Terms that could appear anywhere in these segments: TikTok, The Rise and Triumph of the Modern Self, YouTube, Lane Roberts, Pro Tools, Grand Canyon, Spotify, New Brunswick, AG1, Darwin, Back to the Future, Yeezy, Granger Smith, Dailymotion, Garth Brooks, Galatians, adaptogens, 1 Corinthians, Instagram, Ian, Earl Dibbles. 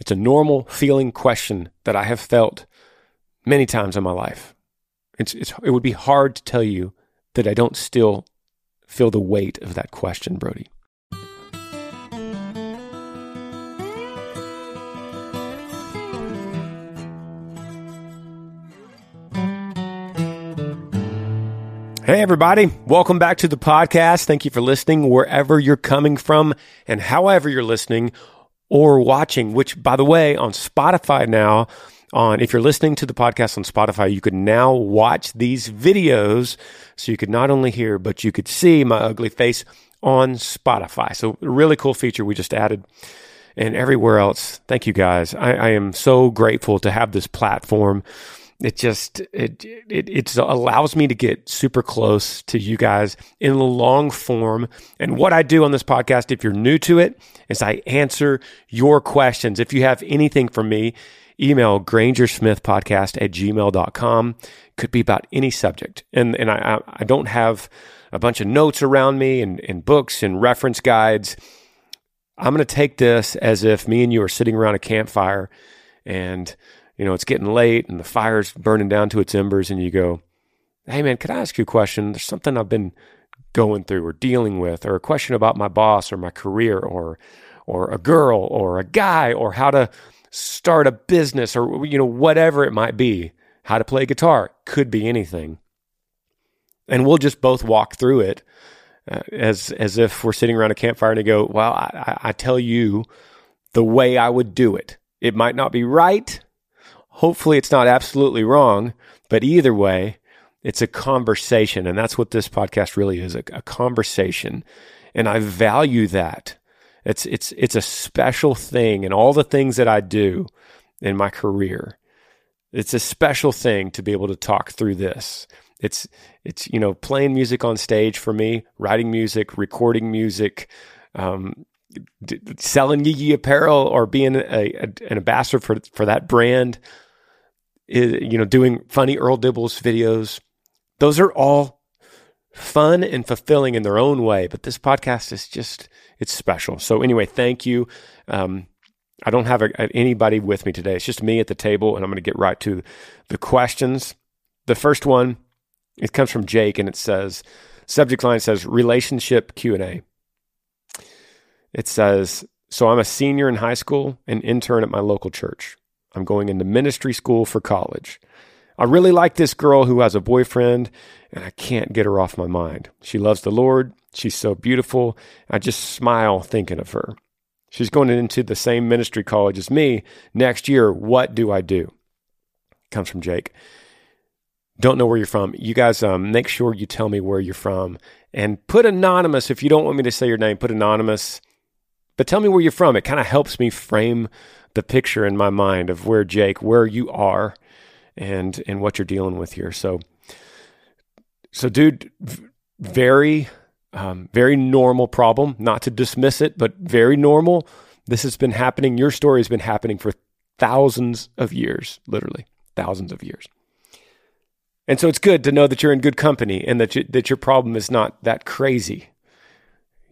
It's a normal feeling question that I have felt many times in my life. It would be hard to tell you that I don't still feel the weight of that question, Brody. Hey, everybody. Welcome back to the podcast. Thank you for listening wherever you're coming from and however you're listening or watching, which, by the way, on Spotify now, if you're listening to the podcast on Spotify, you can now watch these videos. So you could not only hear, but you could see my ugly face on Spotify. So a really cool feature we just added. And everywhere else, thank you guys. I am so grateful to have this platform. It allows me to get super close to you guys in the long form. And what I do on this podcast, if you're new to it, is I answer your questions. If you have anything for me, email grangersmithpodcast@gmail.com. Could be about any subject. And I don't have a bunch of notes around me and books and reference guides. I'm going to take this as if me and you are sitting around a campfire and it's getting late and the fire's burning down to its embers and you go, hey man, could I ask you a question? There's something I've been going through or dealing with, or a question about my boss or my career or a girl or a guy or how to start a business or, whatever it might be, how to play guitar, could be anything. And we'll just both walk through it as if we're sitting around a campfire and you go, well, I tell you the way I would do it. It might not be right. Hopefully it's not absolutely wrong, but either way, it's a conversation. And that's what this podcast really is, a conversation. And I value that. It's a special thing in all the things that I do in my career. It's a special thing to be able to talk through this. It's playing music on stage for me, writing music, recording music, selling Yeezy apparel or being an ambassador for that brand. Doing funny Earl Dibbles videos. Those are all fun and fulfilling in their own way, but this podcast is just, it's special. So anyway, thank you. I don't have anybody with me today. It's just me at the table, and I'm going to get right to the questions. The first one, it comes from Jake, and it says, subject line says, relationship Q&A. It says, so I'm a senior in high school and intern at my local church. I'm going into ministry school for college. I really like this girl who has a boyfriend, and I can't get her off my mind. She loves the Lord. She's so beautiful. I just smile thinking of her. She's going into the same ministry college as me next year. What do I do? Comes from Jake. Don't know where you're from. You guys, make sure you tell me where you're from, and put anonymous. If you don't want me to say your name, put anonymous. But tell me where you're from. It kind of helps me frame the picture in my mind of where, Jake, where you are and what you're dealing with here. So dude, very normal problem, not to dismiss it, but very normal. This has been happening. Your story has been happening for thousands of years, literally thousands of years. And so it's good to know that you're in good company and that your problem is not that crazy.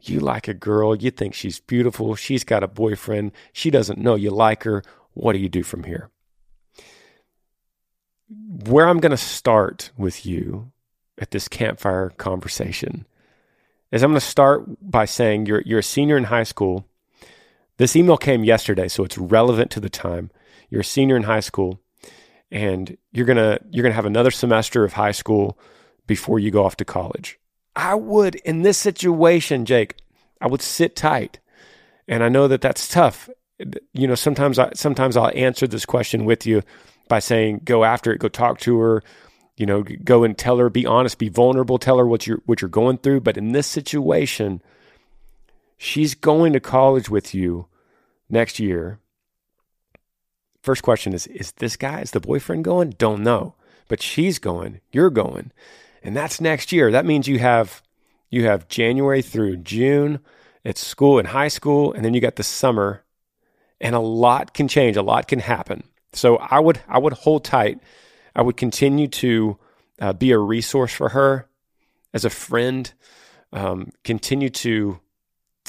You like a girl, you think she's beautiful, she's got a boyfriend, she doesn't know you like her, what do you do from here? Where I'm going to start with you at this campfire conversation is I'm going to start by saying you're a senior in high school. This email came yesterday, so it's relevant to the time. You're a senior in high school, and you're going to have another semester of high school before you go off to college. I would, in this situation, Jake, I would sit tight. And I know that that's tough. Sometimes I'll answer this question with you by saying, go after it, go talk to her, go and tell her, be honest, be vulnerable, tell her what you're going through. But in this situation, she's going to college with you next year. First question is this guy, is the boyfriend going? Don't know, but she's going, you're going. And that's next year. That means you have January through June at school, in high school, and then you got the summer, and a lot can change. A lot can happen. So I would hold tight. I would continue to be a resource for her as a friend. Continue to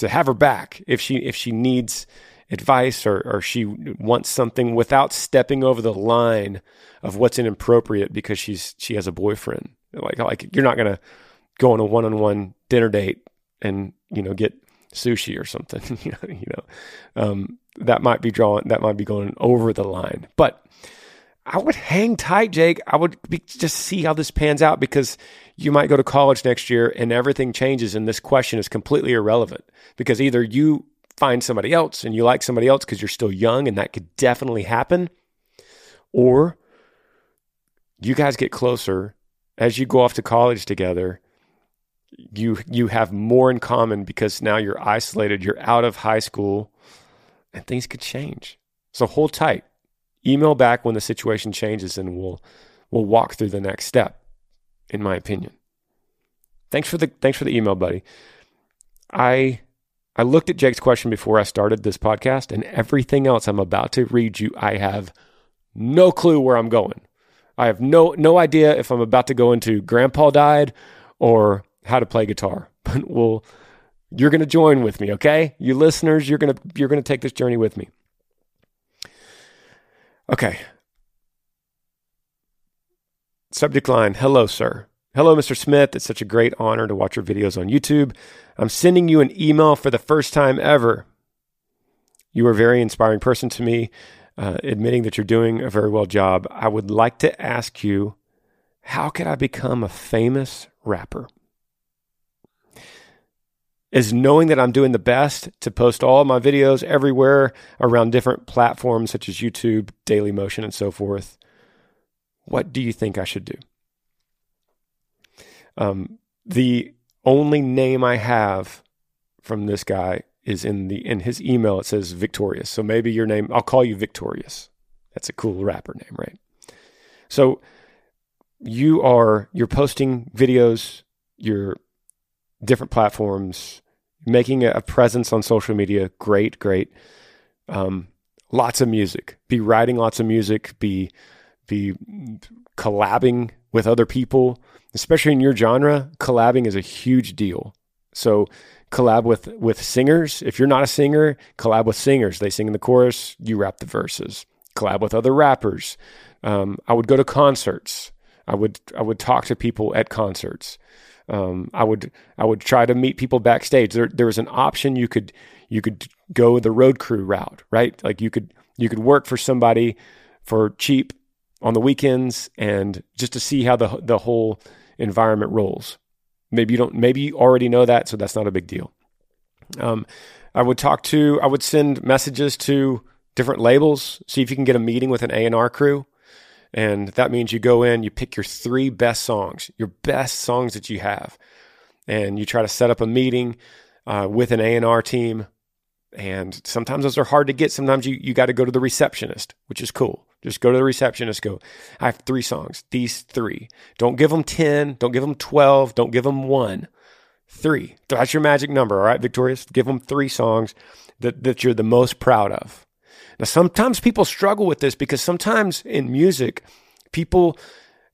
have her back if she needs advice or she wants something without stepping over the line of what's inappropriate because she has a boyfriend. Like you're not going to go on a one-on-one dinner date and, you know, get sushi or something, that might be going over the line, but I would hang tight, Jake. I would just see how this pans out, because you might go to college next year and everything changes. And this question is completely irrelevant, because either you find somebody else and you like somebody else because you're still young and that could definitely happen, or you guys get closer as you go off to college together. You have more in common because now you're isolated, you're out of high school, and things could change. So hold tight. Email back when the situation changes, and we'll walk through the next step, in my opinion. Thanks for the email, buddy. I looked at Jake's question before I started this podcast, and everything else I'm about to read you, I have no clue where I'm going. I have no idea if I'm about to go into Grandpa Died or how to play guitar, but you're going to join with me. Okay. You listeners, you're going to take this journey with me. Okay. Subject line. Hello, sir. Hello, Mr. Smith. It's such a great honor to watch your videos on YouTube. I'm sending you an email for the first time ever. You are a very inspiring person to me, admitting that you're doing a very well job. I would like to ask you, how could I become a famous rapper? Is knowing that I'm doing the best to post all my videos everywhere around different platforms such as YouTube, Dailymotion, and so forth. What do you think I should do? The only name I have from this guy is in his email. It says Victorious. So maybe your name, I'll call you Victorious. That's a cool rapper name, right? So you're posting videos, you're different platforms, making a presence on social media. Great. Lots of music, be writing lots of music, be collabing with other people, especially in your genre. Collabing is a huge deal. So collab with singers. If you're not a singer, collab with singers. They sing in the chorus, you rap the verses. Collab with other rappers. I would go to concerts. I would talk to people at concerts. I would try to meet people backstage. There was an option. You could go the road crew route, right? Like you could work for somebody for cheap on the weekends, and just to see how the whole environment rolls. Maybe you already know that, so that's not a big deal. I would send messages to different labels, see if you can get a meeting with an A&R crew. And that means you go in, you pick your three best songs, that you have, and you try to set up a meeting with an A&R team. And sometimes those are hard to get. Sometimes you got to go to the receptionist, which is cool. Just go to the receptionist, go, I have three songs, these three. Don't give them 10, don't give them 12, don't give them one. Three. That's your magic number, all right, Victorious? Give them three songs that you're the most proud of. Now, sometimes people struggle with this, because sometimes in music, people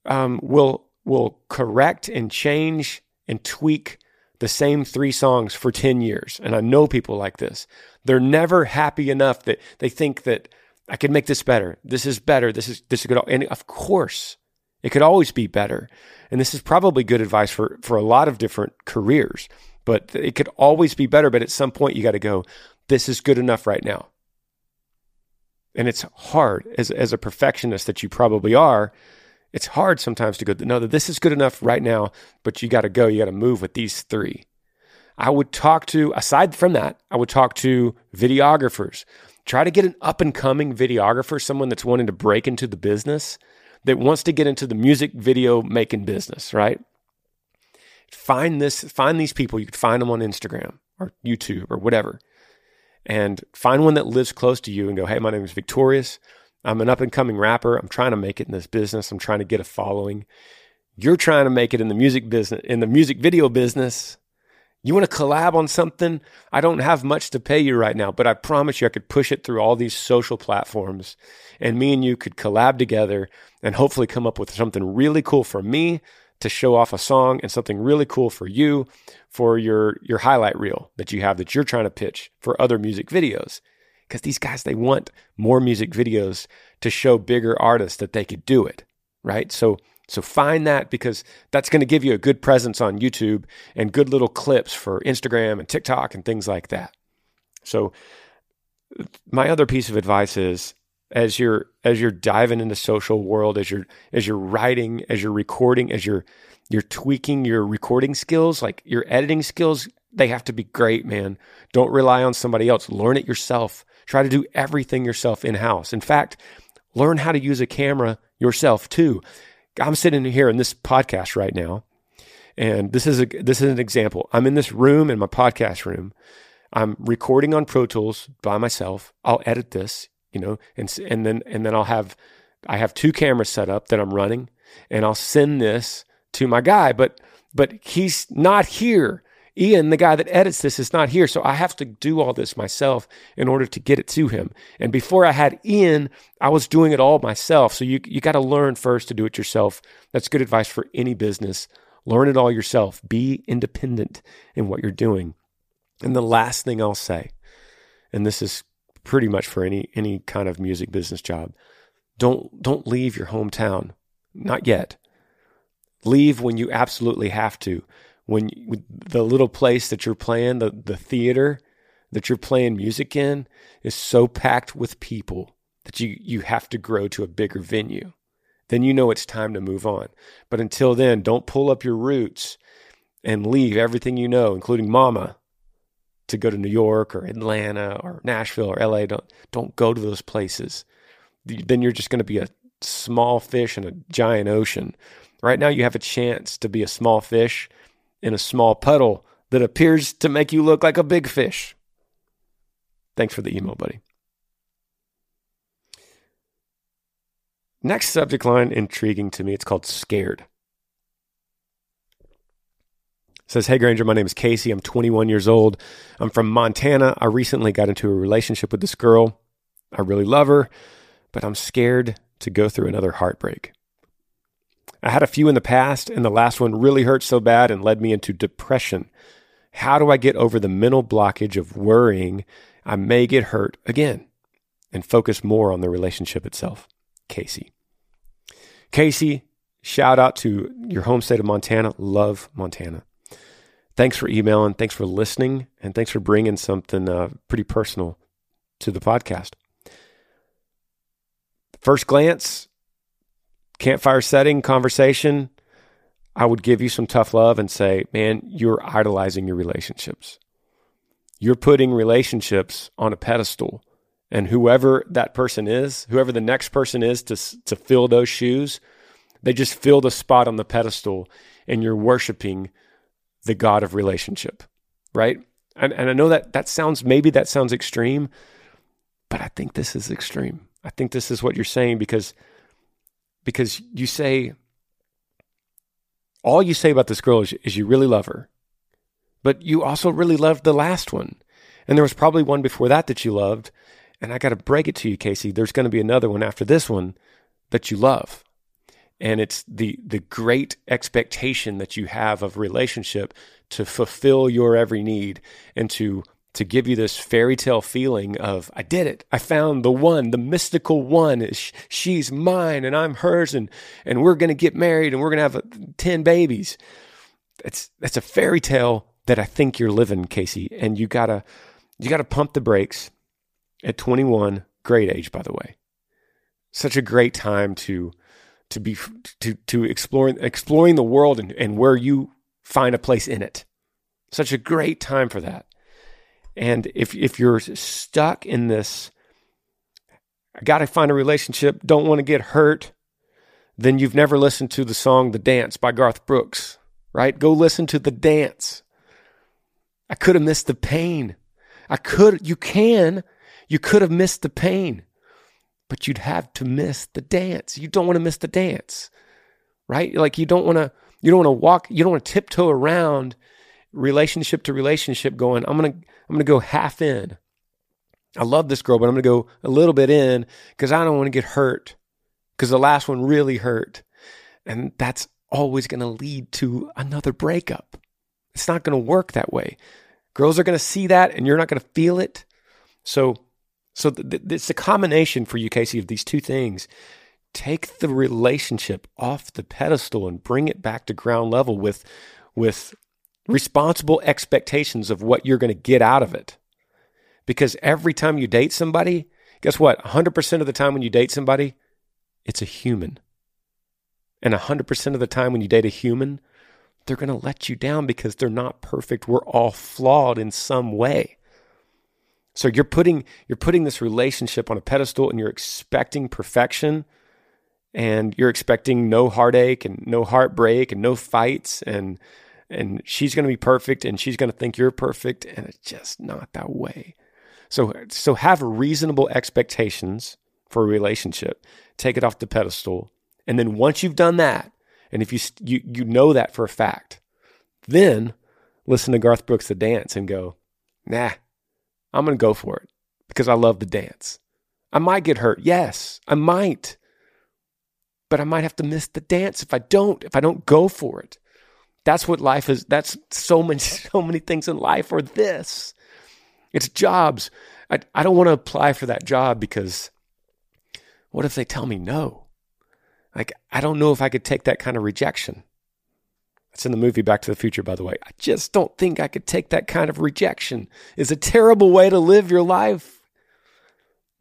will correct and change and tweak the same three songs for 10 years. And I know people like this. They're never happy enough that they think that I could make this better. This is better. This is good. And of course, it could always be better. And this is probably good advice for a lot of different careers, but it could always be better. But at some point you got to go, this is good enough right now. And it's hard as a perfectionist that you probably are. It's hard sometimes to go, no, this is good enough right now, but you got to go, you got to move with these three. Aside from that, I would talk to videographers. Try to get an up and coming videographer, someone that's wanting to break into the business, that wants to get into the music video making business, right? Find these people. You could find them on Instagram or YouTube or whatever. And find one that lives close to you and go, hey, my name is Victorious. I'm an up-and-coming rapper. I'm trying to make it in this business. I'm trying to get a following. You're trying to make it in the music business, in the music video business. You want to collab on something? I don't have much to pay you right now, but I promise you I could push it through all these social platforms, and me and you could collab together and hopefully come up with something really cool for me to show off a song, and something really cool for you for your highlight reel that you have that you're trying to pitch for other music videos. because these guys, they want more music videos to show bigger artists that they could do it, right? So find that, because that's going to give you a good presence on YouTube and good little clips for Instagram and TikTok and things like that. So my other piece of advice is, as you're diving into social world, as you're writing, as you're recording, as you're tweaking your recording skills, like your editing skills, they have to be great, man. Don't rely on somebody else. Learn it yourself. Try to do everything yourself in-house. In fact, learn how to use a camera yourself too. I'm sitting here in this podcast right now, and this is an example. I'm in this room, in my podcast room. I'm recording on Pro Tools by myself. I'll edit this, you know, and then I have two cameras set up that I'm running, and I'll send this to my guy, but he's not here. Ian, the guy that edits this, is not here. So I have to do all this myself in order to get it to him. And before I had Ian, I was doing it all myself. So you got to learn first to do it yourself. That's good advice for any business. Learn it all yourself. Be independent in what you're doing. And the last thing I'll say, and this is pretty much for any kind of music business job, don't leave your hometown. Not yet. Leave when you absolutely have to. When the little place that you're playing, the theater that you're playing music in, is so packed with people that you have to grow to a bigger venue. Then you know it's time to move on. But until then, don't pull up your roots and leave everything you know, including mama, to go to New York or Atlanta or Nashville or LA. Don't go to those places. Then you're just going to be a small fish in a giant ocean. Right now you have a chance to be a small fish in a small puddle that appears to make you look like a big fish. Thanks for the email, buddy. Next subject line, intriguing to me. It's called Scared. It says, hey Granger, my name is Casey. I'm 21 years old. I'm from Montana. I recently got into a relationship with this girl. I really love her, but I'm scared to go through another heartbreak. I had a few in the past, and the last one really hurt so bad and led me into depression. How do I get over the mental blockage of worrying I may get hurt again and focus more on the relationship itself? Casey. Casey, shout out to your home state of Montana. Love Montana. Thanks for emailing. Thanks for listening. And thanks for bringing something pretty personal to the podcast. First glance, campfire setting, conversation, I would give you some tough love and say, man, you're idolizing your relationships. You're putting relationships on a pedestal, and whoever that person is, whoever the next person is to fill those shoes, they just fill the spot on the pedestal, and you're worshiping the God of relationship, right? And I know that sounds extreme, but I think this is extreme. I think this is what you're saying, because you say, all you say about this girl is you really love her, but you also really loved the last one. And there was probably one before that you loved. And I got to break it to you, Casey, there's going to be another one after this one that you love. And it's the great expectation that you have of relationship to fulfill your every need and to give you this fairy tale feeling of, I did it. I found the one, the mystical one. She's mine and I'm hers, and we're going to get married and we're going to have 10 babies. That's a fairy tale that I think you're living, Casey. And you gotta pump the brakes at 21. Great age, by the way. Such a great time to be exploring the world and where you find a place in it. Such a great time for that. And if you're stuck in this, I got to find a relationship, don't want to get hurt, then you've never listened to the song The Dance by Garth Brooks, right? Go listen to The Dance. I could have missed the pain. You could have missed the pain, but you'd have to miss the dance. You don't want to miss the dance, right? Like you don't want to tiptoe around relationship to relationship going, I'm going to go half in. I love this girl, but I'm going to go a little bit in because I don't want to get hurt because the last one really hurt. And that's always going to lead to another breakup. It's not going to work that way. Girls are going to see that and you're not going to feel it. So So it's a combination for you, Casey, of these two things. Take the relationship off the pedestal and bring it back to ground level with responsible expectations of what you're going to get out of it. Because every time you date somebody, guess what? 100% of the time when you date somebody, it's a human. And 100% of the time when you date a human, they're going to let you down because they're not perfect. We're all flawed in some way. So you're putting this relationship on a pedestal and you're expecting perfection and you're expecting no heartache and no heartbreak and no fights and she's going to be perfect and she's going to think you're perfect, and it's just not that way. So have reasonable expectations for a relationship. Take it off the pedestal. And then once you've done that, and if you know that for a fact, then listen to Garth Brooks, The Dance, and go, nah, I'm going to go for it because I love the dance. I might get hurt. Yes, I might. But I might have to miss the dance if I don't go for it. That's what life is. That's so many things in life are this. It's jobs. I don't want to apply for that job because what if they tell me no? Like, I don't know if I could take that kind of rejection. That's in the movie Back to the Future, by the way. I just don't think I could take that kind of rejection. It's a terrible way to live your life.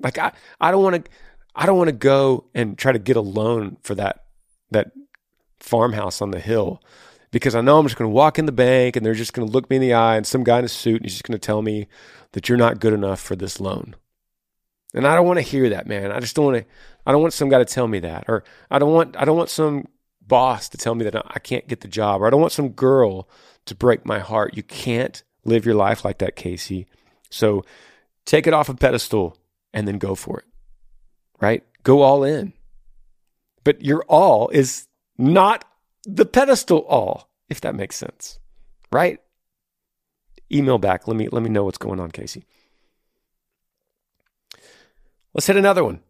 Like, I don't want to go and try to get a loan for that farmhouse on the hill because I know I'm just going to walk in the bank and they're just going to look me in the eye and some guy in a suit and he's just going to tell me that you're not good enough for this loan. And I don't want to hear that, man. I just don't want to. I don't want some guy to tell me that, or I don't want some boss to tell me that I can't get the job, or I don't want some girl to break my heart. You can't live your life like that, Casey. So take it off a pedestal and then go for it, right? Go all in. But your all is not the pedestal all, if that makes sense, right? Email back. Let me know what's going on, Casey. Let's hit another one.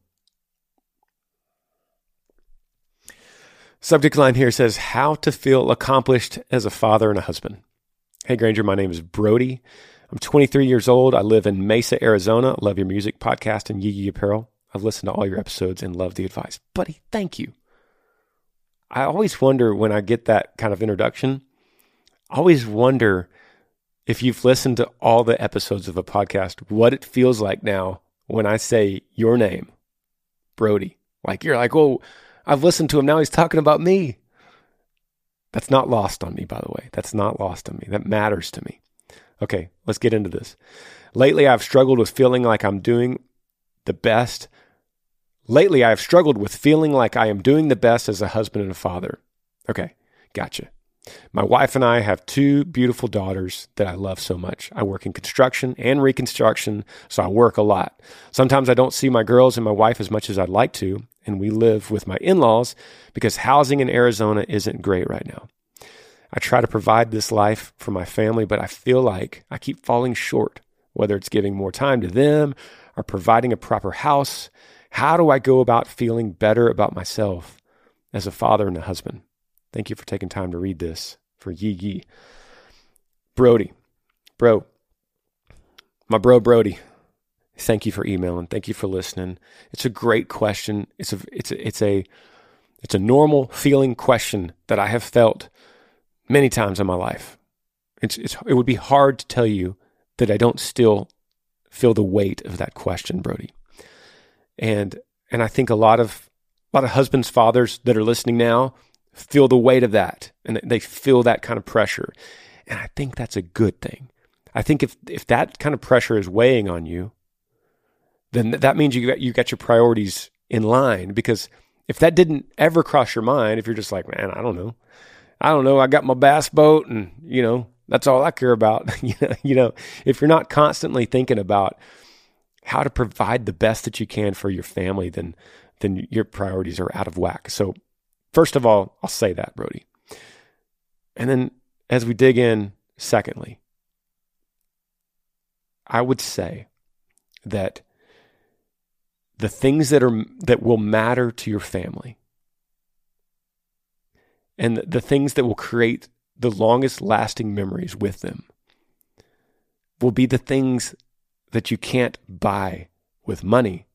Subject line here says, how to feel accomplished as a father and a husband. Hey, Granger, my name is Brody. I'm 23 years old. I live in Mesa, Arizona. Love your music, podcast, and Yeezy apparel. I've listened to all your episodes and love the advice. Buddy, thank you. I always wonder when I get that kind of introduction, I always wonder if you've listened to all the episodes of a podcast, what it feels like now when I say your name, Brody. Like, you're like, oh, I've listened to him. Now he's talking about me. That's not lost on me, by the way. That's not lost on me. That matters to me. Okay, let's get into this. Lately, I've struggled with feeling like I am doing the best as a husband and a father. Okay, gotcha. My wife and I have two beautiful daughters that I love so much. I work in construction and reconstruction, so I work a lot. Sometimes I don't see my girls and my wife as much as I'd like to, and we live with my in-laws because housing in Arizona isn't great right now. I try to provide this life for my family, but I feel like I keep falling short, whether it's giving more time to them or providing a proper house. How do I go about feeling better about myself as a father and a husband? Thank you for taking time to read this for Yee. Brody, bro, my bro Brody, thank you for emailing. Thank you for listening. It's a great question. It's a normal feeling question that I have felt many times in my life. It would be hard to tell you that I don't still feel the weight of that question, Brody. And I think a lot of husbands, fathers that are listening now feel the weight of that, and they feel that kind of pressure. And I think that's a good thing. I think if that kind of pressure is weighing on you, then that means you got your priorities in line, because if that didn't ever cross your mind, if you're just like, man, I don't know, I got my bass boat and, you know, that's all I care about. You know, if you're not constantly thinking about how to provide the best that you can for your family, then your priorities are out of whack. So first of all, I'll say that, Brody. And then as we dig in, secondly, I would say that the things that will matter to your family and the things that will create the longest lasting memories with them will be the things that you can't buy with money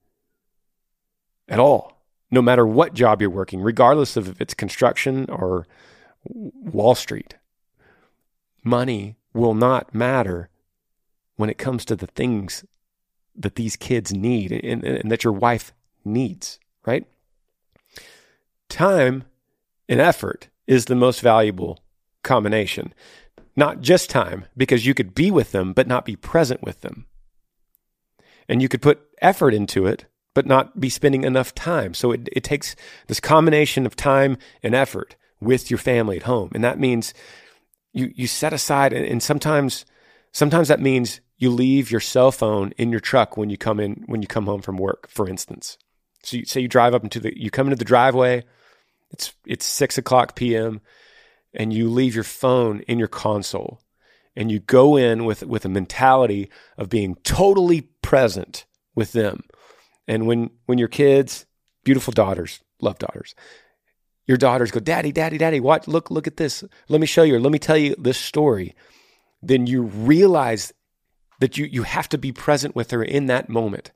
at all, no matter what job you're working, regardless of if it's construction or Wall Street. Money will not matter when it comes to the things that these kids need and that your wife needs, right? Time and effort is the most valuable combination. Not just time, because you could be with them, but not be present with them. And you could put effort into it, but not be spending enough time. So it takes this combination of time and effort with your family at home. And that means you set aside, and sometimes that means you leave your cell phone in your truck when you come home from work, for instance. So you say you drive up you come into the driveway, it's 6:00 p.m. and you leave your phone in your console, and you go in with a mentality of being totally present with them. And when your kids, beautiful daughters, love daughters, your daughters go, "Daddy, Daddy, Daddy, watch, look at this. Let me show you, or let me tell you this story." Then you realize that you have to be present with her in that moment,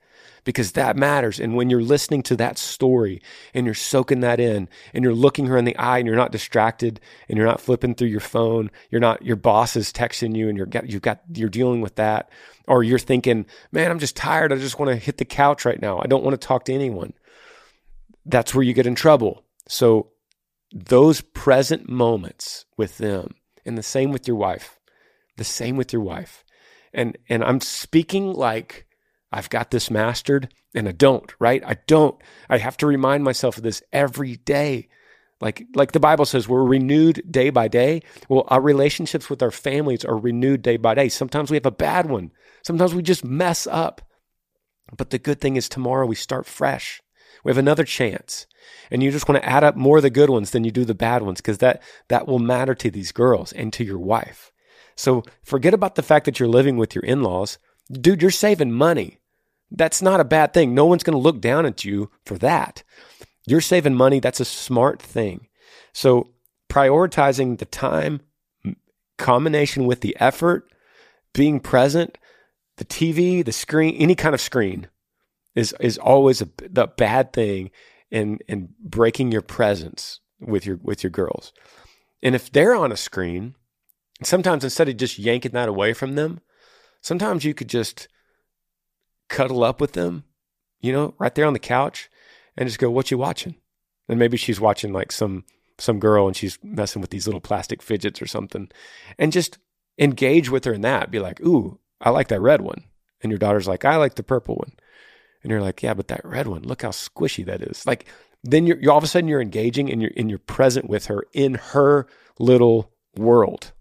because that matters. And when you're listening to that story and you're soaking that in and you're looking her in the eye and you're not distracted and you're not flipping through your phone, your boss is texting you and you're dealing with that, or you're thinking, "Man, I'm just tired. I just want to hit the couch right now. I don't want to talk to anyone." That's where you get in trouble. So those present moments with them, and the same with your wife, And I'm speaking like I've got this mastered, and I don't, right? I don't. I have to remind myself of this every day. Like the Bible says, we're renewed day by day. Well, our relationships with our families are renewed day by day. Sometimes we have a bad one. Sometimes we just mess up. But the good thing is tomorrow we start fresh. We have another chance. And you just want to add up more of the good ones than you do the bad ones, because that will matter to these girls and to your wife. So forget about the fact that you're living with your in-laws. Dude, you're saving money. That's not a bad thing. No one's going to look down at you for that. You're saving money. That's a smart thing. So prioritizing the time, combination with the effort, being present, the TV, the screen, any kind of screen is always the bad thing in breaking your presence with your girls. And if they're on a screen, sometimes instead of just yanking that away from them, sometimes you could just cuddle up with them, right there on the couch, and just go, "What you watching?" And maybe she's watching like some girl, and she's messing with these little plastic fidgets or something, and just engage with her in that. Be like, "Ooh, I like that red one." And your daughter's like, "I like the purple one." And you're like, "Yeah, but that red one, look how squishy that is." Like, then you're all of a sudden you're engaging and you're present with her in her little world.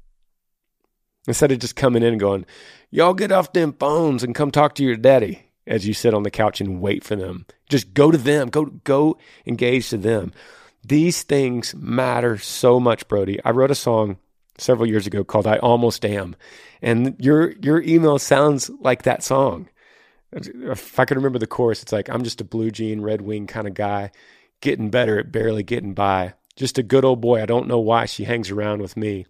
Instead of just coming in and going, "Y'all get off them phones and come talk to your daddy," as you sit on the couch and wait for them. Just go to them. Go engage to them. These things matter so much, Brody. I wrote a song several years ago called "I Almost Am," and your email sounds like that song. If I could remember the chorus, it's like, "I'm just a blue jean, red wing kind of guy, getting better at barely getting by. Just a good old boy. I don't know why she hangs around with me.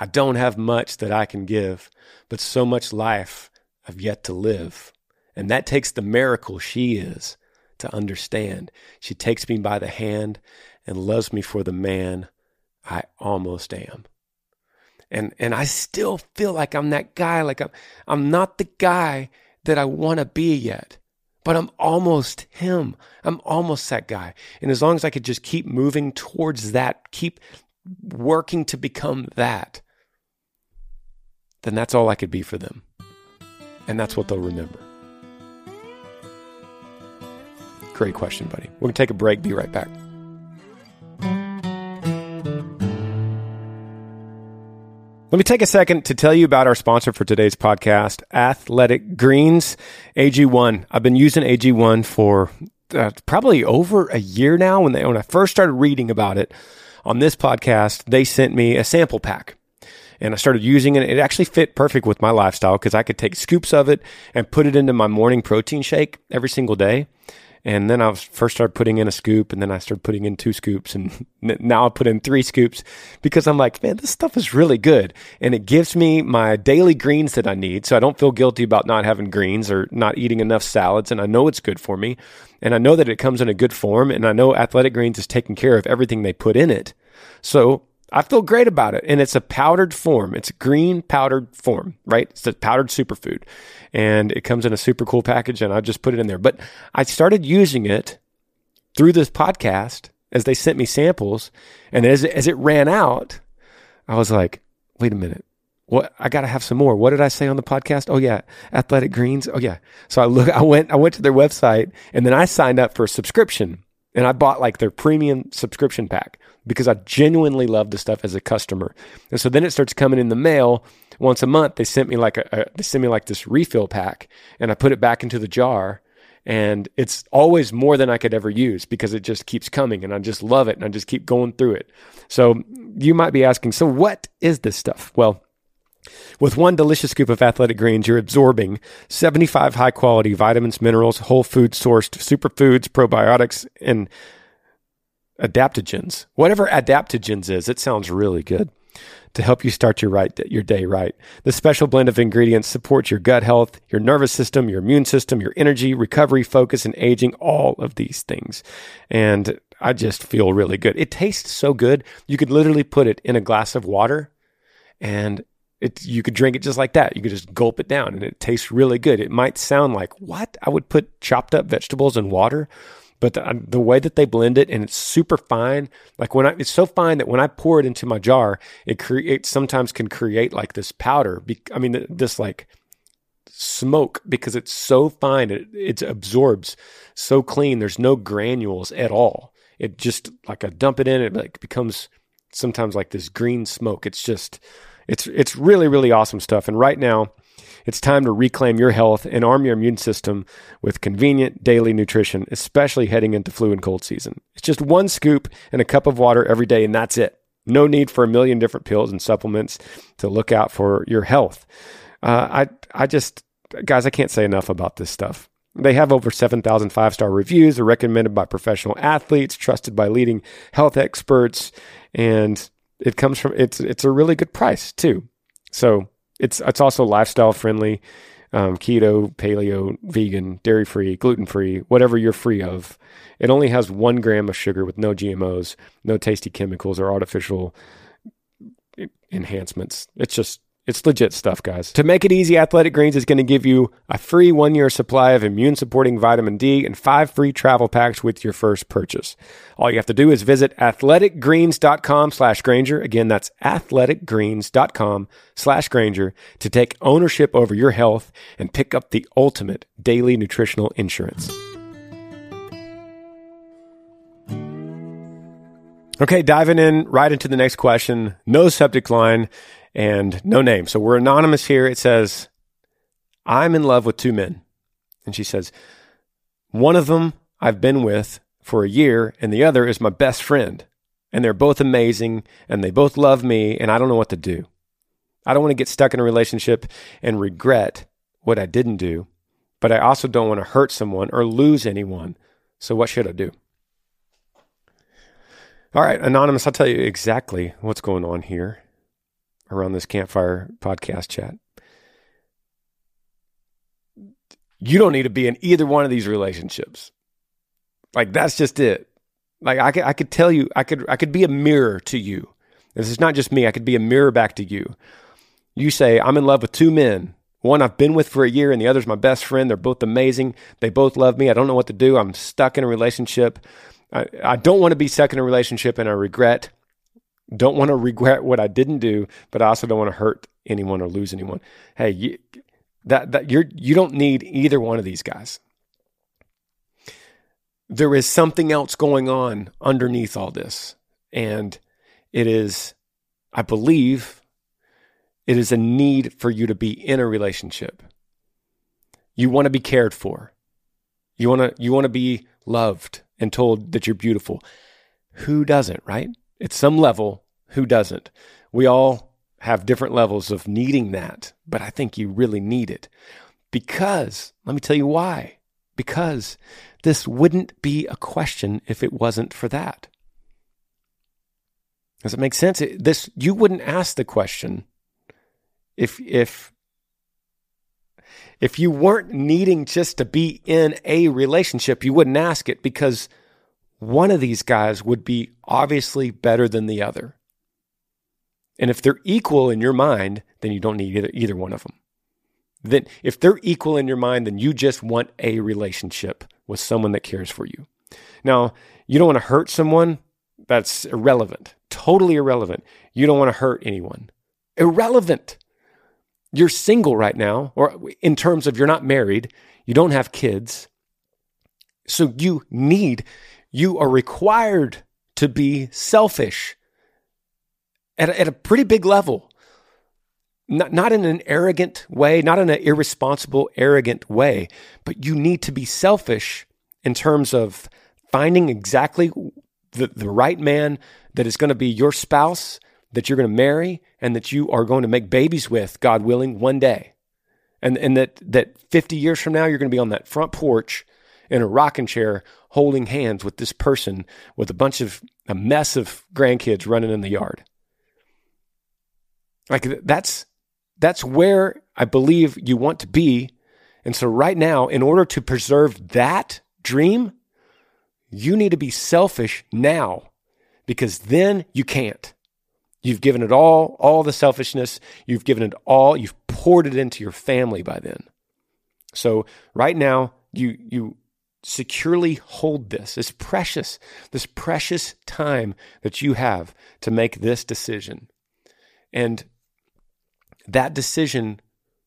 I don't have much that I can give, but so much life I've yet to live. And that takes the miracle she is to understand. She takes me by the hand and loves me for the man I almost am." And I still feel like I'm that guy. Like I'm not the guy that I want to be yet, but I'm almost him. I'm almost that guy. And as long as I could just keep moving towards that, keep working to become that, then that's all I could be for them. And that's what they'll remember. Great question, buddy. We're going to take a break. Be right back. Let me take a second to tell you about our sponsor for today's podcast, Athletic Greens, AG1. I've been using AG1 for probably over a year now. When I first started reading about it on this podcast, they sent me a sample pack. And I started using it. It actually fit perfect with my lifestyle because I could take scoops of it and put it into my morning protein shake every single day. And then I first started putting in a scoop, and then I started putting in 2 scoops, and now I put in 3 scoops because I'm like, man, this stuff is really good. And it gives me my daily greens that I need. So I don't feel guilty about not having greens or not eating enough salads. And I know it's good for me. And I know that it comes in a good form. And I know Athletic Greens is taking care of everything they put in it. So I feel great about it. And it's a powdered form. It's a green powdered form, right? It's a powdered superfood. And it comes in a super cool package, and I just put it in there. But I started using it through this podcast as they sent me samples. And as it ran out, I was like, wait a minute. What, I got to have some more. What did I say on the podcast? Oh yeah. Athletic Greens. Oh yeah. So I went to their website, and then I signed up for a subscription, and I bought like their premium subscription pack because I genuinely love the stuff as a customer. And so then it starts coming in the mail once a month. They sent me like this refill pack, and I put it back into the jar, and it's always more than I could ever use because it just keeps coming, and I just love it, and I just keep going through it. So you might be asking, so what is this stuff? Well, with one delicious scoop of Athletic Greens, you're absorbing 75 high-quality vitamins, minerals, whole food-sourced superfoods, probiotics, and adaptogens. Whatever adaptogens is, it sounds really good to help you start your day right. This special blend of ingredients supports your gut health, your nervous system, your immune system, your energy, recovery, focus, and aging, all of these things. And I just feel really good. It tastes so good. You could literally put it in a glass of water, and you could drink it just like that. You could just gulp it down, and it tastes really good. It might sound like, what? I would put chopped up vegetables in water, but the way that they blend it, and it's super fine. Like it's so fine that when I pour it into my jar, it sometimes can create like this powder. This like smoke, because it's so fine. It absorbs so clean. There's no granules at all. It just, like, I dump it in, it like becomes sometimes like this green smoke. It's just... It's really, really awesome stuff. And right now, it's time to reclaim your health and arm your immune system with convenient daily nutrition, especially heading into flu and cold season. It's just 1 scoop and a cup of water every day, and that's it. No need for a million different pills and supplements to look out for your health. I can't say enough about this stuff. They have over 7,000 5-star reviews. Are recommended by professional athletes, trusted by leading health experts, and it comes from, it's a really good price too. So it's also lifestyle friendly, keto, paleo, vegan, dairy free, gluten free, whatever you're free of. It only has 1 gram of sugar with no GMOs, no tasty chemicals or artificial enhancements. It's legit stuff, guys. To make it easy, Athletic Greens is going to give you a free 1-year supply of immune-supporting vitamin D and 5 free travel packs with your first purchase. All you have to do is visit athleticgreens.com/Granger. Again, that's athleticgreens.com/Granger to take ownership over your health and pick up the ultimate daily nutritional insurance. Okay, diving in right into the next question. No subject line and no name. So we're anonymous here. It says, I'm in love with 2 men. And she says, one of them I've been with for a year, and the other is my best friend. And they're both amazing, and they both love me, and I don't know what to do. I don't want to get stuck in a relationship and regret what I didn't do, but I also don't want to hurt someone or lose anyone. So what should I do? All right, Anonymous, I'll tell you exactly what's going on here around this Campfire podcast chat. You don't need to be in either one of these relationships. Like, that's just it. Like, I could tell you, I could be a mirror to you. This is not just me. I could be a mirror back to you. You say, I'm in love with 2 men. One I've been with for a year, and the other's my best friend. They're both amazing. They both love me. I don't know what to do. I'm stuck in a relationship. I don't want to be stuck in a relationship, and I regret. Don't want to regret what I didn't do, but I also don't want to hurt anyone or lose anyone. Hey, you don't need either one of these guys. There is something else going on underneath all this, and it is, I believe, it is a need for you to be in a relationship. You want to be cared for. You want to be loved and told that you're beautiful. Who doesn't, right? At some level, who doesn't? We all have different levels of needing that, but I think you really need it because, let me tell you why. because this wouldn't be a question if it wasn't for that. Does it make sense? You wouldn't ask the question if you weren't needing just to be in a relationship. You wouldn't ask it because one of these guys would be obviously better than the other. And if they're equal in your mind, then you don't need either one of them. Then if they're equal in your mind, then you just want a relationship with someone that cares for you. Now, you don't want to hurt someone. That's irrelevant. Totally irrelevant. You don't want to hurt anyone. Irrelevant. You're single right now, or in terms of you're not married, you don't have kids. So you are required to be selfish at a pretty big level. Not in an arrogant way, not in an irresponsible, arrogant way, but you need to be selfish in terms of finding exactly the right man that is going to be your spouse, that you're going to marry, and that you are going to make babies with, God willing, one day. And that 50 years from now, you're going to be on that front porch in a rocking chair holding hands with this person with a mess of grandkids running in the yard. Like that's where I believe you want to be. And so right now, in order to preserve that dream, you need to be selfish now, because then you can't. You've given it all the selfishness. You've given it all. You've poured it into your family by then. So right now, you securely hold this. It's precious, this precious time that you have to make this decision. And that decision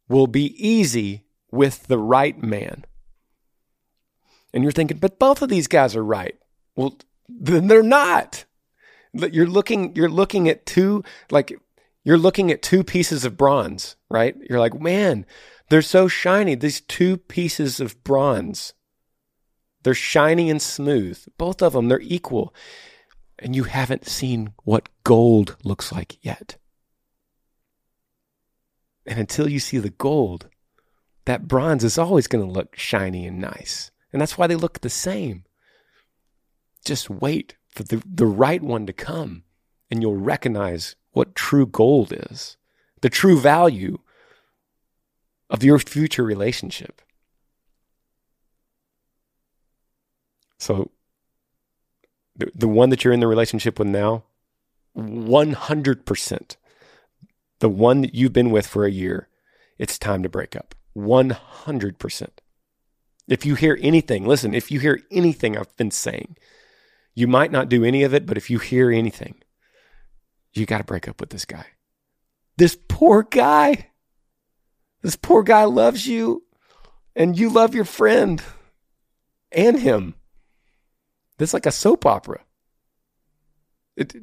will be easy with the right man. And you're thinking, but both of these guys are right. Well, then they're not. You're looking at two pieces of bronze, right? You're like, man, they're so shiny. These two pieces of bronze, they're shiny and smooth. Both of them, they're equal. And you haven't seen what gold looks like yet. And until you see the gold, that bronze is always going to look shiny and nice. And that's why they look the same. Just wait for the right one to come, and you'll recognize what true gold is, the true value of your future relationship. So the one that you're in the relationship with now, 100%, the one that you've been with for a year, it's time to break up. 100%. If you hear anything I've been saying, you might not do any of it, but if you hear anything, you got to break up with this guy. This poor guy loves you, and you love your friend and him. That's like a soap opera.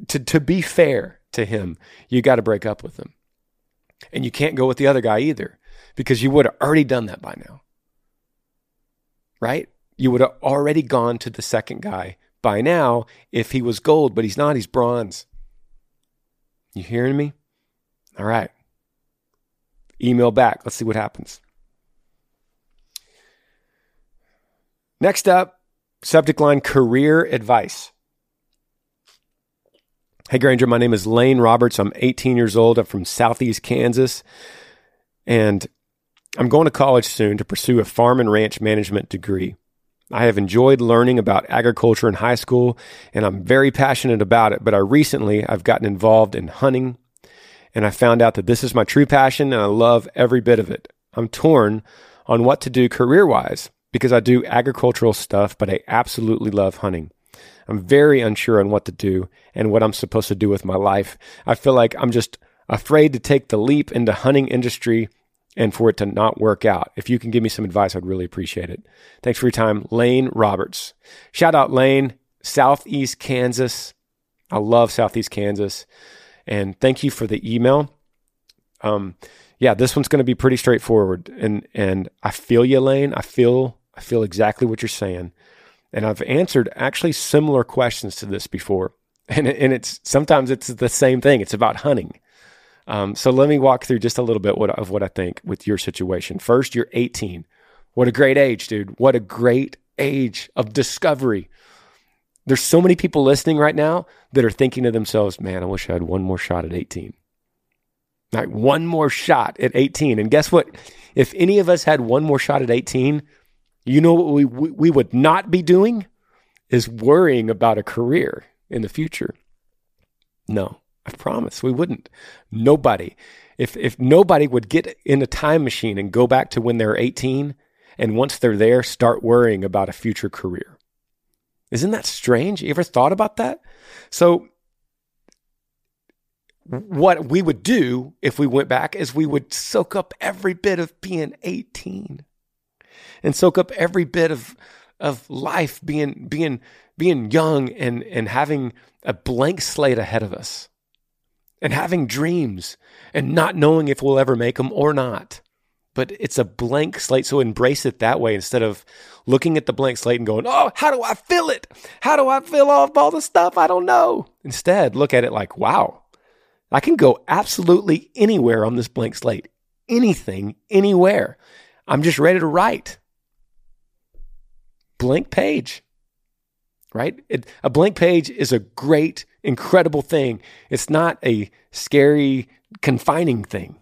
To be fair to him, you got to break up with him. And you can't go with the other guy either, because you would have already done that by now. Right? You would have already gone to the second guy by now if he was gold, but he's not, he's bronze. You hearing me? All right. Email back. Let's see what happens. Next up, subject line, career advice. Hey, Granger, my name is Lane Roberts. I'm 18 years old. I'm from Southeast Kansas. And I'm going to college soon to pursue a farm and ranch management degree. I have enjoyed learning about agriculture in high school, and I'm very passionate about it, but I've gotten involved in hunting, and I found out that this is my true passion, and I love every bit of it. I'm torn on what to do career-wise, because I do agricultural stuff, but I absolutely love hunting. I'm very unsure on what to do and what I'm supposed to do with my life. I feel like I'm just afraid to take the leap into hunting industry and for it to not work out. If you can give me some advice, I'd really appreciate it. Thanks for your time, Lane Roberts. Shout out, Lane, Southeast Kansas. I love Southeast Kansas. And thank you for the email. This one's going to be pretty straightforward. And I feel you, Lane. I feel exactly what you're saying. And I've answered actually similar questions to this before. And it's sometimes the same thing. It's about hunting. So let me walk through just a little bit of what I think with your situation. First, you're 18. What a great age, dude. What a great age of discovery. There's so many people listening right now that are thinking to themselves, man, I wish I had one more shot at 18. Like one more shot at 18. And guess what? If any of us had one more shot at 18, you know what we would not be doing is worrying about a career in the future. No, I promise we wouldn't. Nobody. If nobody would get in a time machine and go back to when they're 18, and once they're there, start worrying about a future career. Isn't that strange? You ever thought about that? So what we would do if we went back is we would soak up every bit of being 18 and soak up every bit of life being young and having a blank slate ahead of us and having dreams and not knowing if we'll ever make them or not. But it's a blank slate, so embrace it that way instead of looking at the blank slate and going, oh, how do I fill it? How do I fill off all the stuff? I don't know. Instead, look at it like, wow, I can go absolutely anywhere on this blank slate. Anything, anywhere. I'm just ready to write. Blank page, right? A blank page is a great, incredible thing. It's not a scary, confining thing,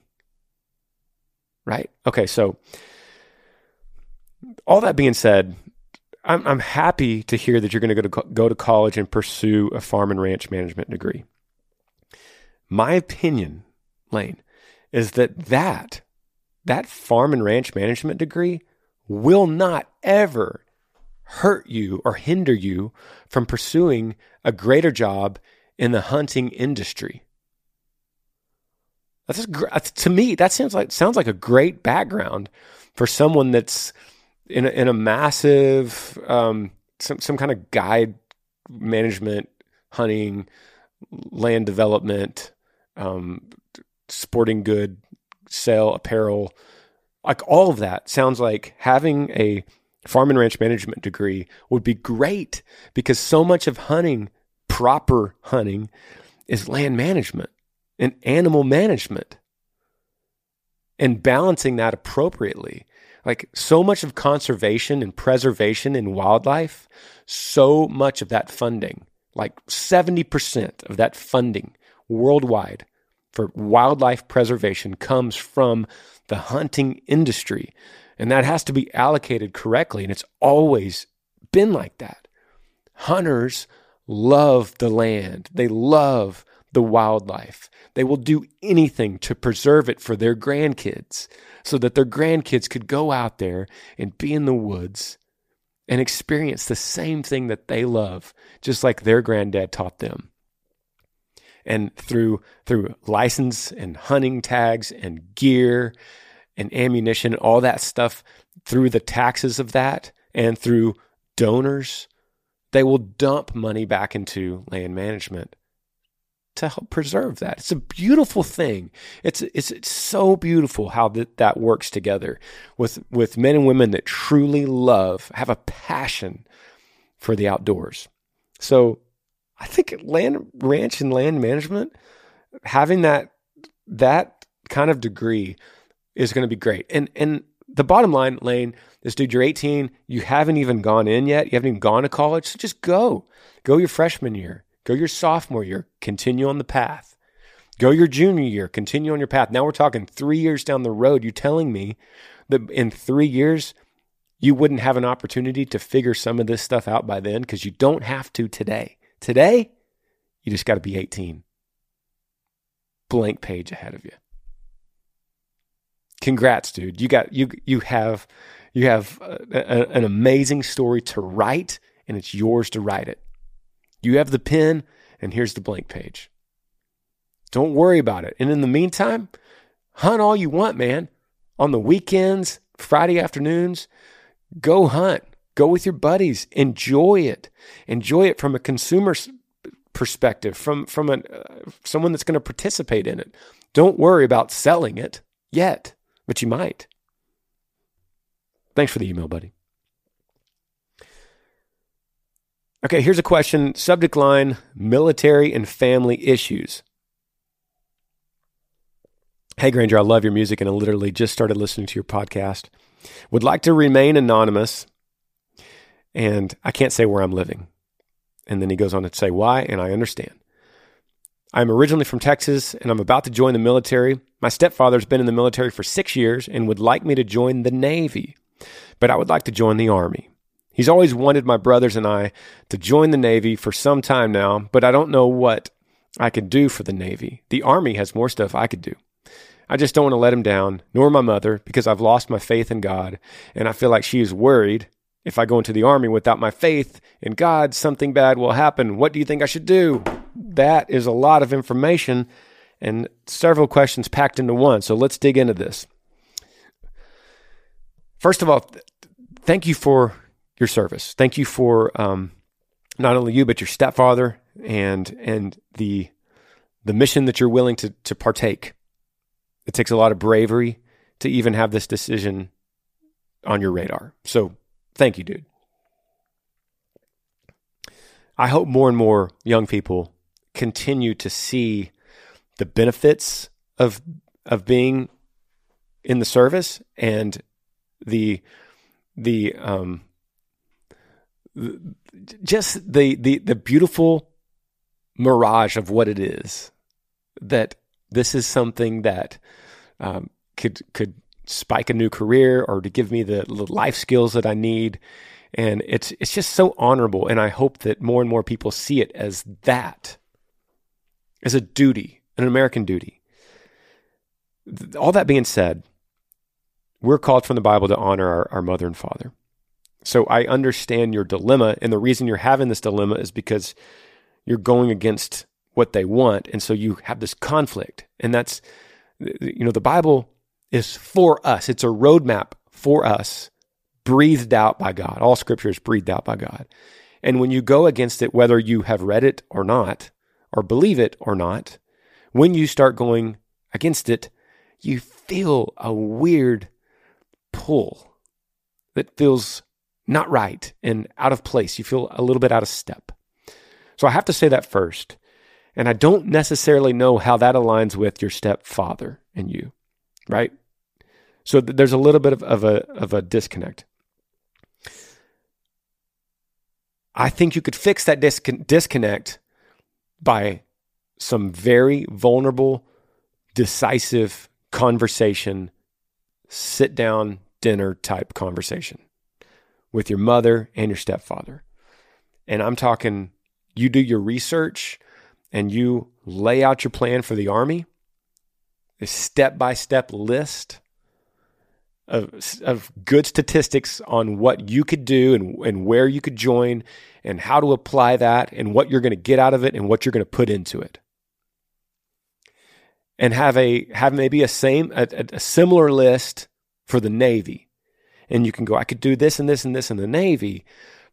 right? Okay, so all that being said, I'm happy to hear that you're going to go to college and pursue a farm and ranch management degree. My opinion, Lane, is that farm and ranch management degree will not ever hurt you or hinder you from pursuing a greater job in the hunting industry. To me, that sounds like a great background for someone that's in a massive some kind of guide management, hunting, land development, sporting good sale, apparel, like all of that. Sounds like having a farm and ranch management degree would be great because so much of hunting, proper hunting, is land management and animal management and balancing that appropriately. Like so much of conservation and preservation in wildlife, so much of that funding, like 70% of that funding worldwide for wildlife preservation comes from the hunting industry. And that has to be allocated correctly. And it's always been like that. Hunters love the land. They love the wildlife. They will do anything to preserve it for their grandkids so that their grandkids could go out there and be in the woods and experience the same thing that they love, just like their granddad taught them. And through license and hunting tags and gear and ammunition, all that stuff, through the taxes of that and through donors, they will dump money back into land management to help preserve that. It's a beautiful thing. It's so beautiful how that works together with men and women that truly love, have a passion for the outdoors. So I think land ranch and land management, having that kind of degree is going to be great. And the bottom line, Lane, is dude, you're 18, you haven't even gone in yet, you haven't even gone to college, so just go. Go your freshman year, go your sophomore year, continue on the path. Go your junior year, continue on your path. Now we're talking 3 years down the road. You're telling me that in 3 years, you wouldn't have an opportunity to figure some of this stuff out by then because you don't have to today. Today, you just got to be 18. Blank page ahead of you. Congrats, dude. You have an amazing story to write, and it's yours to write it. You have the pen, and here's the blank page. Don't worry about it. And in the meantime, hunt all you want, man. On the weekends, Friday afternoons, go hunt. Go with your buddies. Enjoy it. Enjoy it from a consumer perspective, from someone that's going to participate in it. Don't worry about selling it yet. But you might. Thanks for the email, buddy. Okay, here's a question. Subject line, military and family issues. Hey, Granger, I love your music and I literally just started listening to your podcast. would like to remain anonymous, and I can't say where I'm living. And then he goes on to say why, and I understand. I'm originally from Texas, and I'm about to join the military. My stepfather's been in the military for 6 years and would like me to join the Navy, but I would like to join the Army. He's always wanted my brothers and I to join the Navy for some time now, but I don't know what I could do for the Navy. The Army has more stuff I could do. I just don't want to let him down, nor my mother, because I've lost my faith in God, and I feel like she is worried if I go into the Army without my faith in God, something bad will happen. What do you think I should do? That is a lot of information and several questions packed into one. So let's dig into this. First of all, thank you for your service. Thank you for not only you, but your stepfather and the mission that you're willing to partake. It takes a lot of bravery to even have this decision on your radar. So thank you, dude. I hope more and more young people continue to see the benefits of being in the service and the beautiful mirage of what it is that this is something that could spike a new career or to give me the life skills that I need. And it's just so honorable. And I hope that more and more people see it as that, as a duty, an American duty. All that being said, we're called from the Bible to honor our mother and father. So I understand your dilemma. And the reason you're having this dilemma is because you're going against what they want. And so you have this conflict. And that's, you know, the Bible is for us. It's a roadmap for us, breathed out by God. All scripture is breathed out by God. And when you go against it, whether you have read it or not, or believe it or not, when you start going against it, you feel a weird pull that feels not right and out of place. You feel a little bit out of step. So I have to say that first. And I don't necessarily know how that aligns with your stepfather and you. Right? So there's a little bit of a disconnect. I think you could fix that disconnect by some very vulnerable, decisive conversation, sit down dinner type conversation with your mother and your stepfather. And I'm talking, you do your research and you lay out your plan for the Army. A step-by-step list of good statistics on what you could do and where you could join and how to apply that and what you're going to get out of it and what you're going to put into it. And have maybe a similar list for the Navy. And you can go, I could do this and this and this in the Navy,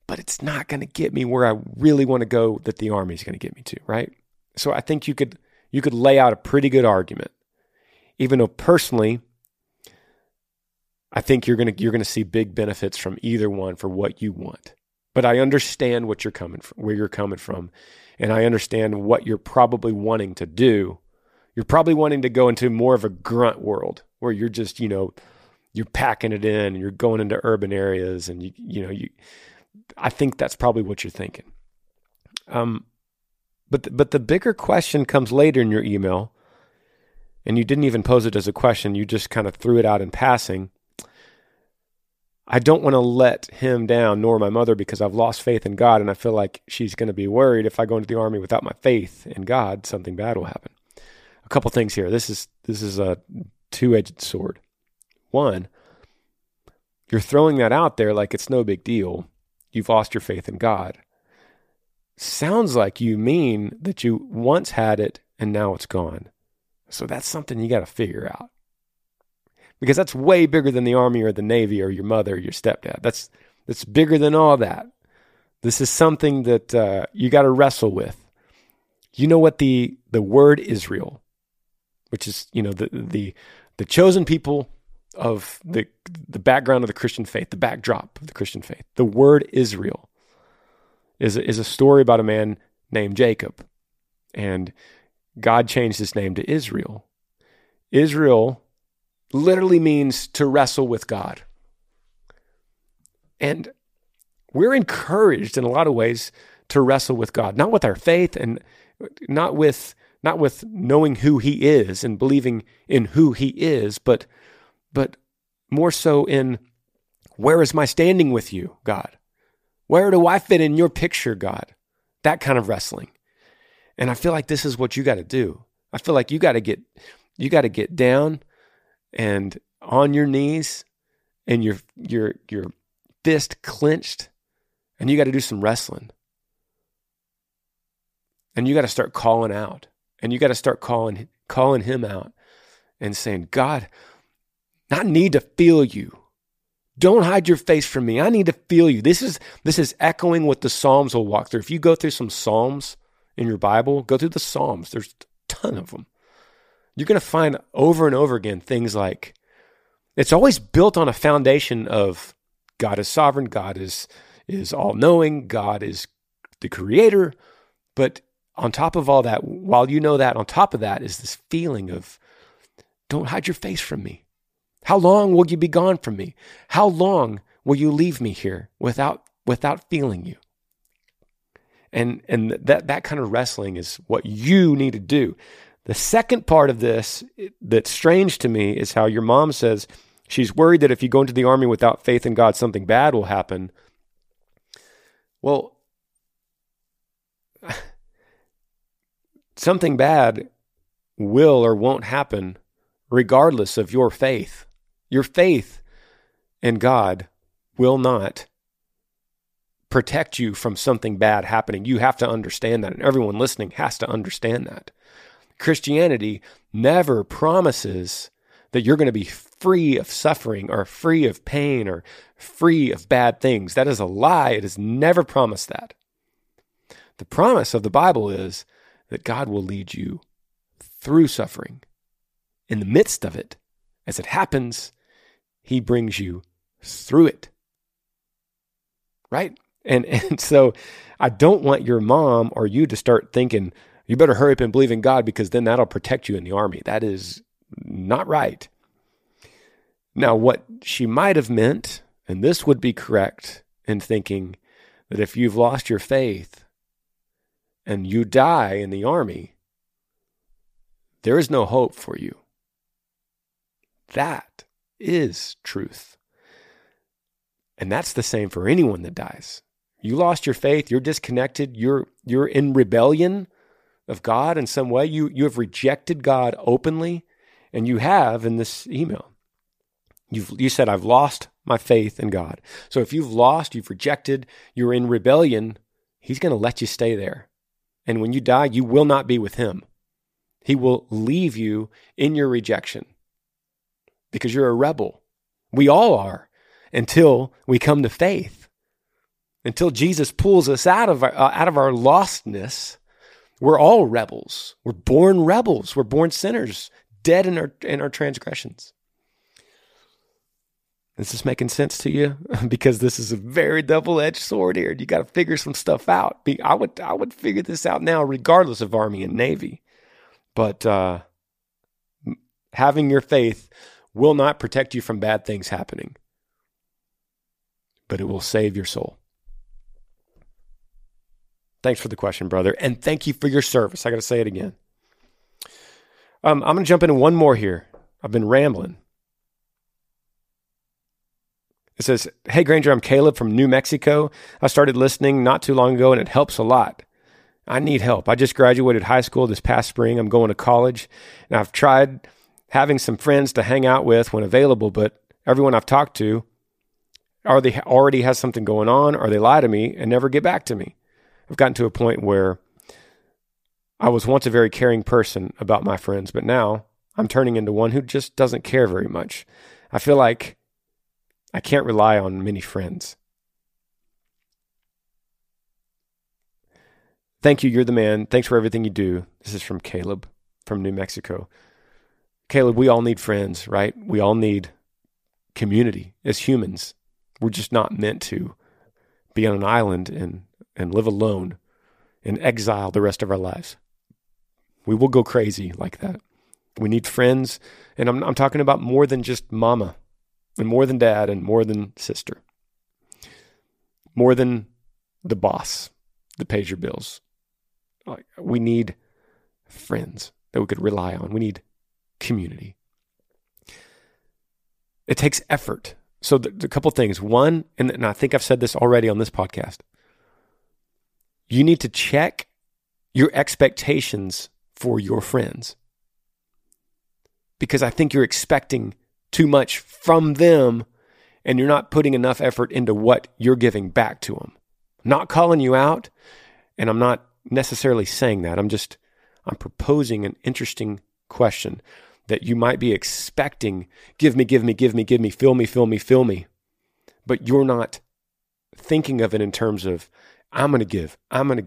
but it's not going to get me where I really want to go that the Army is going to get me to, right? So I think you could lay out a pretty good argument. Even though personally, I think you're gonna see big benefits from either one for what you want. But I understand what you're coming from, where you're coming from, and I understand what you're probably wanting to do. You're probably wanting to go into more of a grunt world where you're just, you know, you're packing it in, and you're going into urban areas, and you know. I think that's probably what you're thinking. But the bigger question comes later in your email. And you didn't even pose it as a question, you just kind of threw it out in passing. I don't want to let him down, nor my mother, because I've lost faith in God, and I feel like she's going to be worried if I go into the Army without my faith in God, something bad will happen. A couple things here. This is a two-edged sword. One, you're throwing that out there like it's no big deal. You've lost your faith in God. Sounds like you mean that you once had it and now it's gone. So that's something you got to figure out, because that's way bigger than the Army or the Navy or your mother or your stepdad. That's bigger than all that. This is something that you got to wrestle with. You know what the word Israel, which is, you know, the chosen people of the background of the Christian faith, the backdrop of the Christian faith. The word Israel is a story about a man named Jacob, and God changed his name to Israel. Israel literally means to wrestle with God. And we're encouraged in a lot of ways to wrestle with God, not with our faith and not with knowing who he is and believing in who he is, but more so in, where is my standing with you, God? Where do I fit in your picture, God? That kind of wrestling. And I feel like this is what you got to do. I feel like you got to get down and on your knees and your fist clenched, and you got to do some wrestling. And you got to start calling out, and you got to start calling him out and saying, God, I need to feel you. Don't hide your face from me. I need to feel you. This is echoing what the Psalms will walk through. If you go through some Psalms in your Bible, go through the Psalms. There's a ton of them. You're going to find over and over again things like, it's always built on a foundation of God is sovereign, God is all-knowing, God is the creator. But on top of all that, while you know that, on top of that is this feeling of, don't hide your face from me. How long will you be gone from me? How long will you leave me here without feeling you? And that kind of wrestling is what you need to do. The second part of this that's strange to me is how your mom says she's worried that if you go into the army without faith in God, something bad will happen. Well, something bad will or won't happen regardless of your faith. Your faith in God will not protect you from something bad happening. You have to understand that, and everyone listening has to understand that. Christianity never promises that you're going to be free of suffering or free of pain or free of bad things. That is a lie. It has never promised that. The promise of the Bible is that God will lead you through suffering. In the midst of it, as it happens, he brings you through it, right? And so I don't want your mom or you to start thinking, you better hurry up and believe in God because then that'll protect you in the army. That is not right. Now, what she might have meant, and this would be correct in thinking that if you've lost your faith and you die in the army, there is no hope for you. That is truth. And that's the same for anyone that dies. You lost your faith, you're disconnected, you're in rebellion of God in some way. You have rejected God openly, and you have in this email. You said, I've lost my faith in God. So if you've rejected, you're in rebellion, he's going to let you stay there. And when you die, you will not be with him. He will leave you in your rejection because you're a rebel. We all are until we come to faith. Until Jesus pulls us out of our lostness, we're all rebels. We're born rebels. We're born sinners, dead in our transgressions. Is this making sense to you? Because this is a very double-edged sword here. You got to figure some stuff out. I would figure this out now, regardless of Army and Navy. But having your faith will not protect you from bad things happening, but it will save your soul. Thanks for the question, brother. And thank you for your service. I got to say it again. I'm going to jump into one more here. I've been rambling. It says, hey, Granger, I'm Caleb from New Mexico. I started listening not too long ago, and it helps a lot. I need help. I just graduated high school this past spring. I'm going to college, and I've tried having some friends to hang out with when available, but everyone I've talked to, they already has something going on, or they lie to me and never get back to me. I've gotten to a point where I was once a very caring person about my friends, but now I'm turning into one who just doesn't care very much. I feel like I can't rely on many friends. Thank you. You're the man. Thanks for everything you do. This is from Caleb from New Mexico. Caleb, we all need friends, right? We all need community as humans. We're just not meant to be on an island and live alone in exile the rest of our lives. We will go crazy like that. We need friends. And I'm talking about more than just mama and more than dad and more than sister. more than the boss that pays your bills. Like, we need friends that we could rely on. We need community. It takes effort. So a couple things. One, and I think I've said this already on this podcast, you need to check your expectations for your friends, because I think you're expecting too much from them and you're not putting enough effort into what you're giving back to them. I'm not calling you out, and I'm not necessarily saying that. I'm proposing an interesting question that you might be expecting. Give me, fill me. But you're not thinking of it in terms of, I'm going to give, I'm going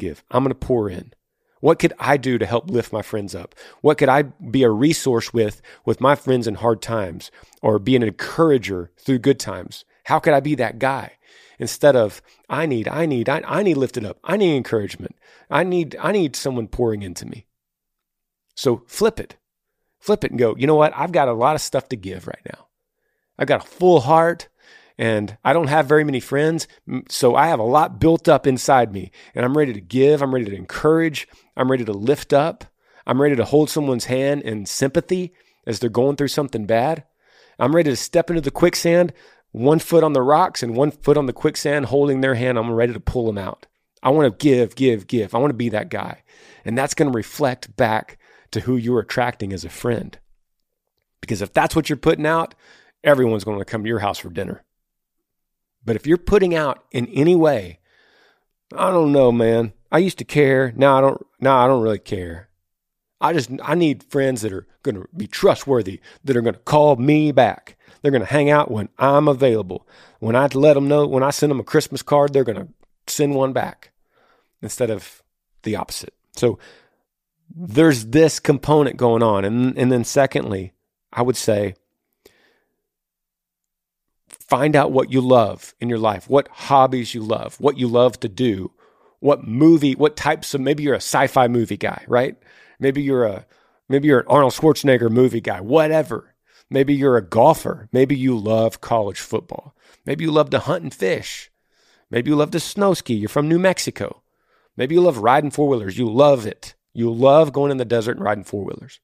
to pour in. What could I do to help lift my friends up? What could I be a resource with my friends in hard times, or be an encourager through good times? How could I be that guy? Instead of, I need lifted up. I need encouragement. I need someone pouring into me. So flip it and go, you know what? I've got a lot of stuff to give right now. I've got a full heart and I don't have very many friends. So I have a lot built up inside me, and I'm ready to give. I'm ready to encourage. I'm ready to lift up. I'm ready to hold someone's hand in sympathy as they're going through something bad. I'm ready to step into the quicksand, one foot on the rocks and one foot on the quicksand, holding their hand. I'm ready to pull them out. I want to give. I want to be that guy. And that's going to reflect back to who you're attracting as a friend. Because if that's what you're putting out, everyone's going to come to your house for dinner. But if you're putting out in any way, I don't know, man, I used to care. Now I don't really care. I need friends that are going to be trustworthy, that are going to call me back. They're going to hang out when I'm available. When I let them know, when I send them a Christmas card, they're going to send one back, instead of the opposite. So there's this component going on. And then secondly, I would say, find out what you love in your life, what hobbies you love, what you love to do, what movie, what types of, maybe you're a sci-fi movie guy, right? Maybe you're an Arnold Schwarzenegger movie guy, whatever. Maybe you're a golfer. Maybe you love college football. Maybe you love to hunt and fish. Maybe you love to snow ski. You're from New Mexico. Maybe you love riding four-wheelers. You love it. You love going in the desert and riding four-wheelers.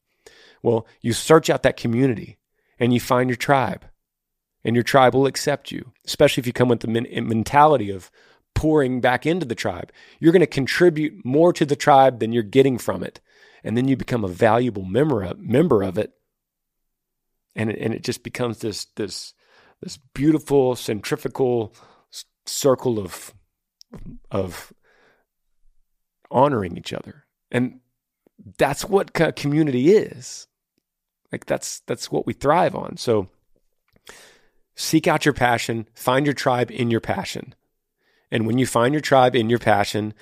Well, you search out that community and you find your tribe, and your tribe will accept you, especially if you come with the mentality of pouring back into the tribe. You're going to contribute more to the tribe than you're getting from it, and then you become a valuable member of it. And it just becomes this beautiful centrifugal circle of honoring each other, and that's what community is. Like that's what we thrive on. So seek out your passion, find your tribe in your passion, and when you find your tribe in your passion,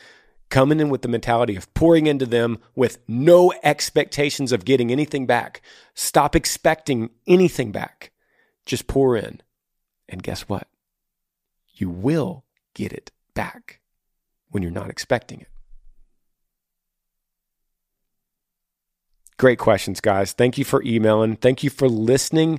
coming in with the mentality of pouring into them with no expectations of getting anything back. Stop expecting anything back. Just pour in. And guess what? You will get it back when you're not expecting it. Great questions, guys. Thank you for emailing. Thank you for listening.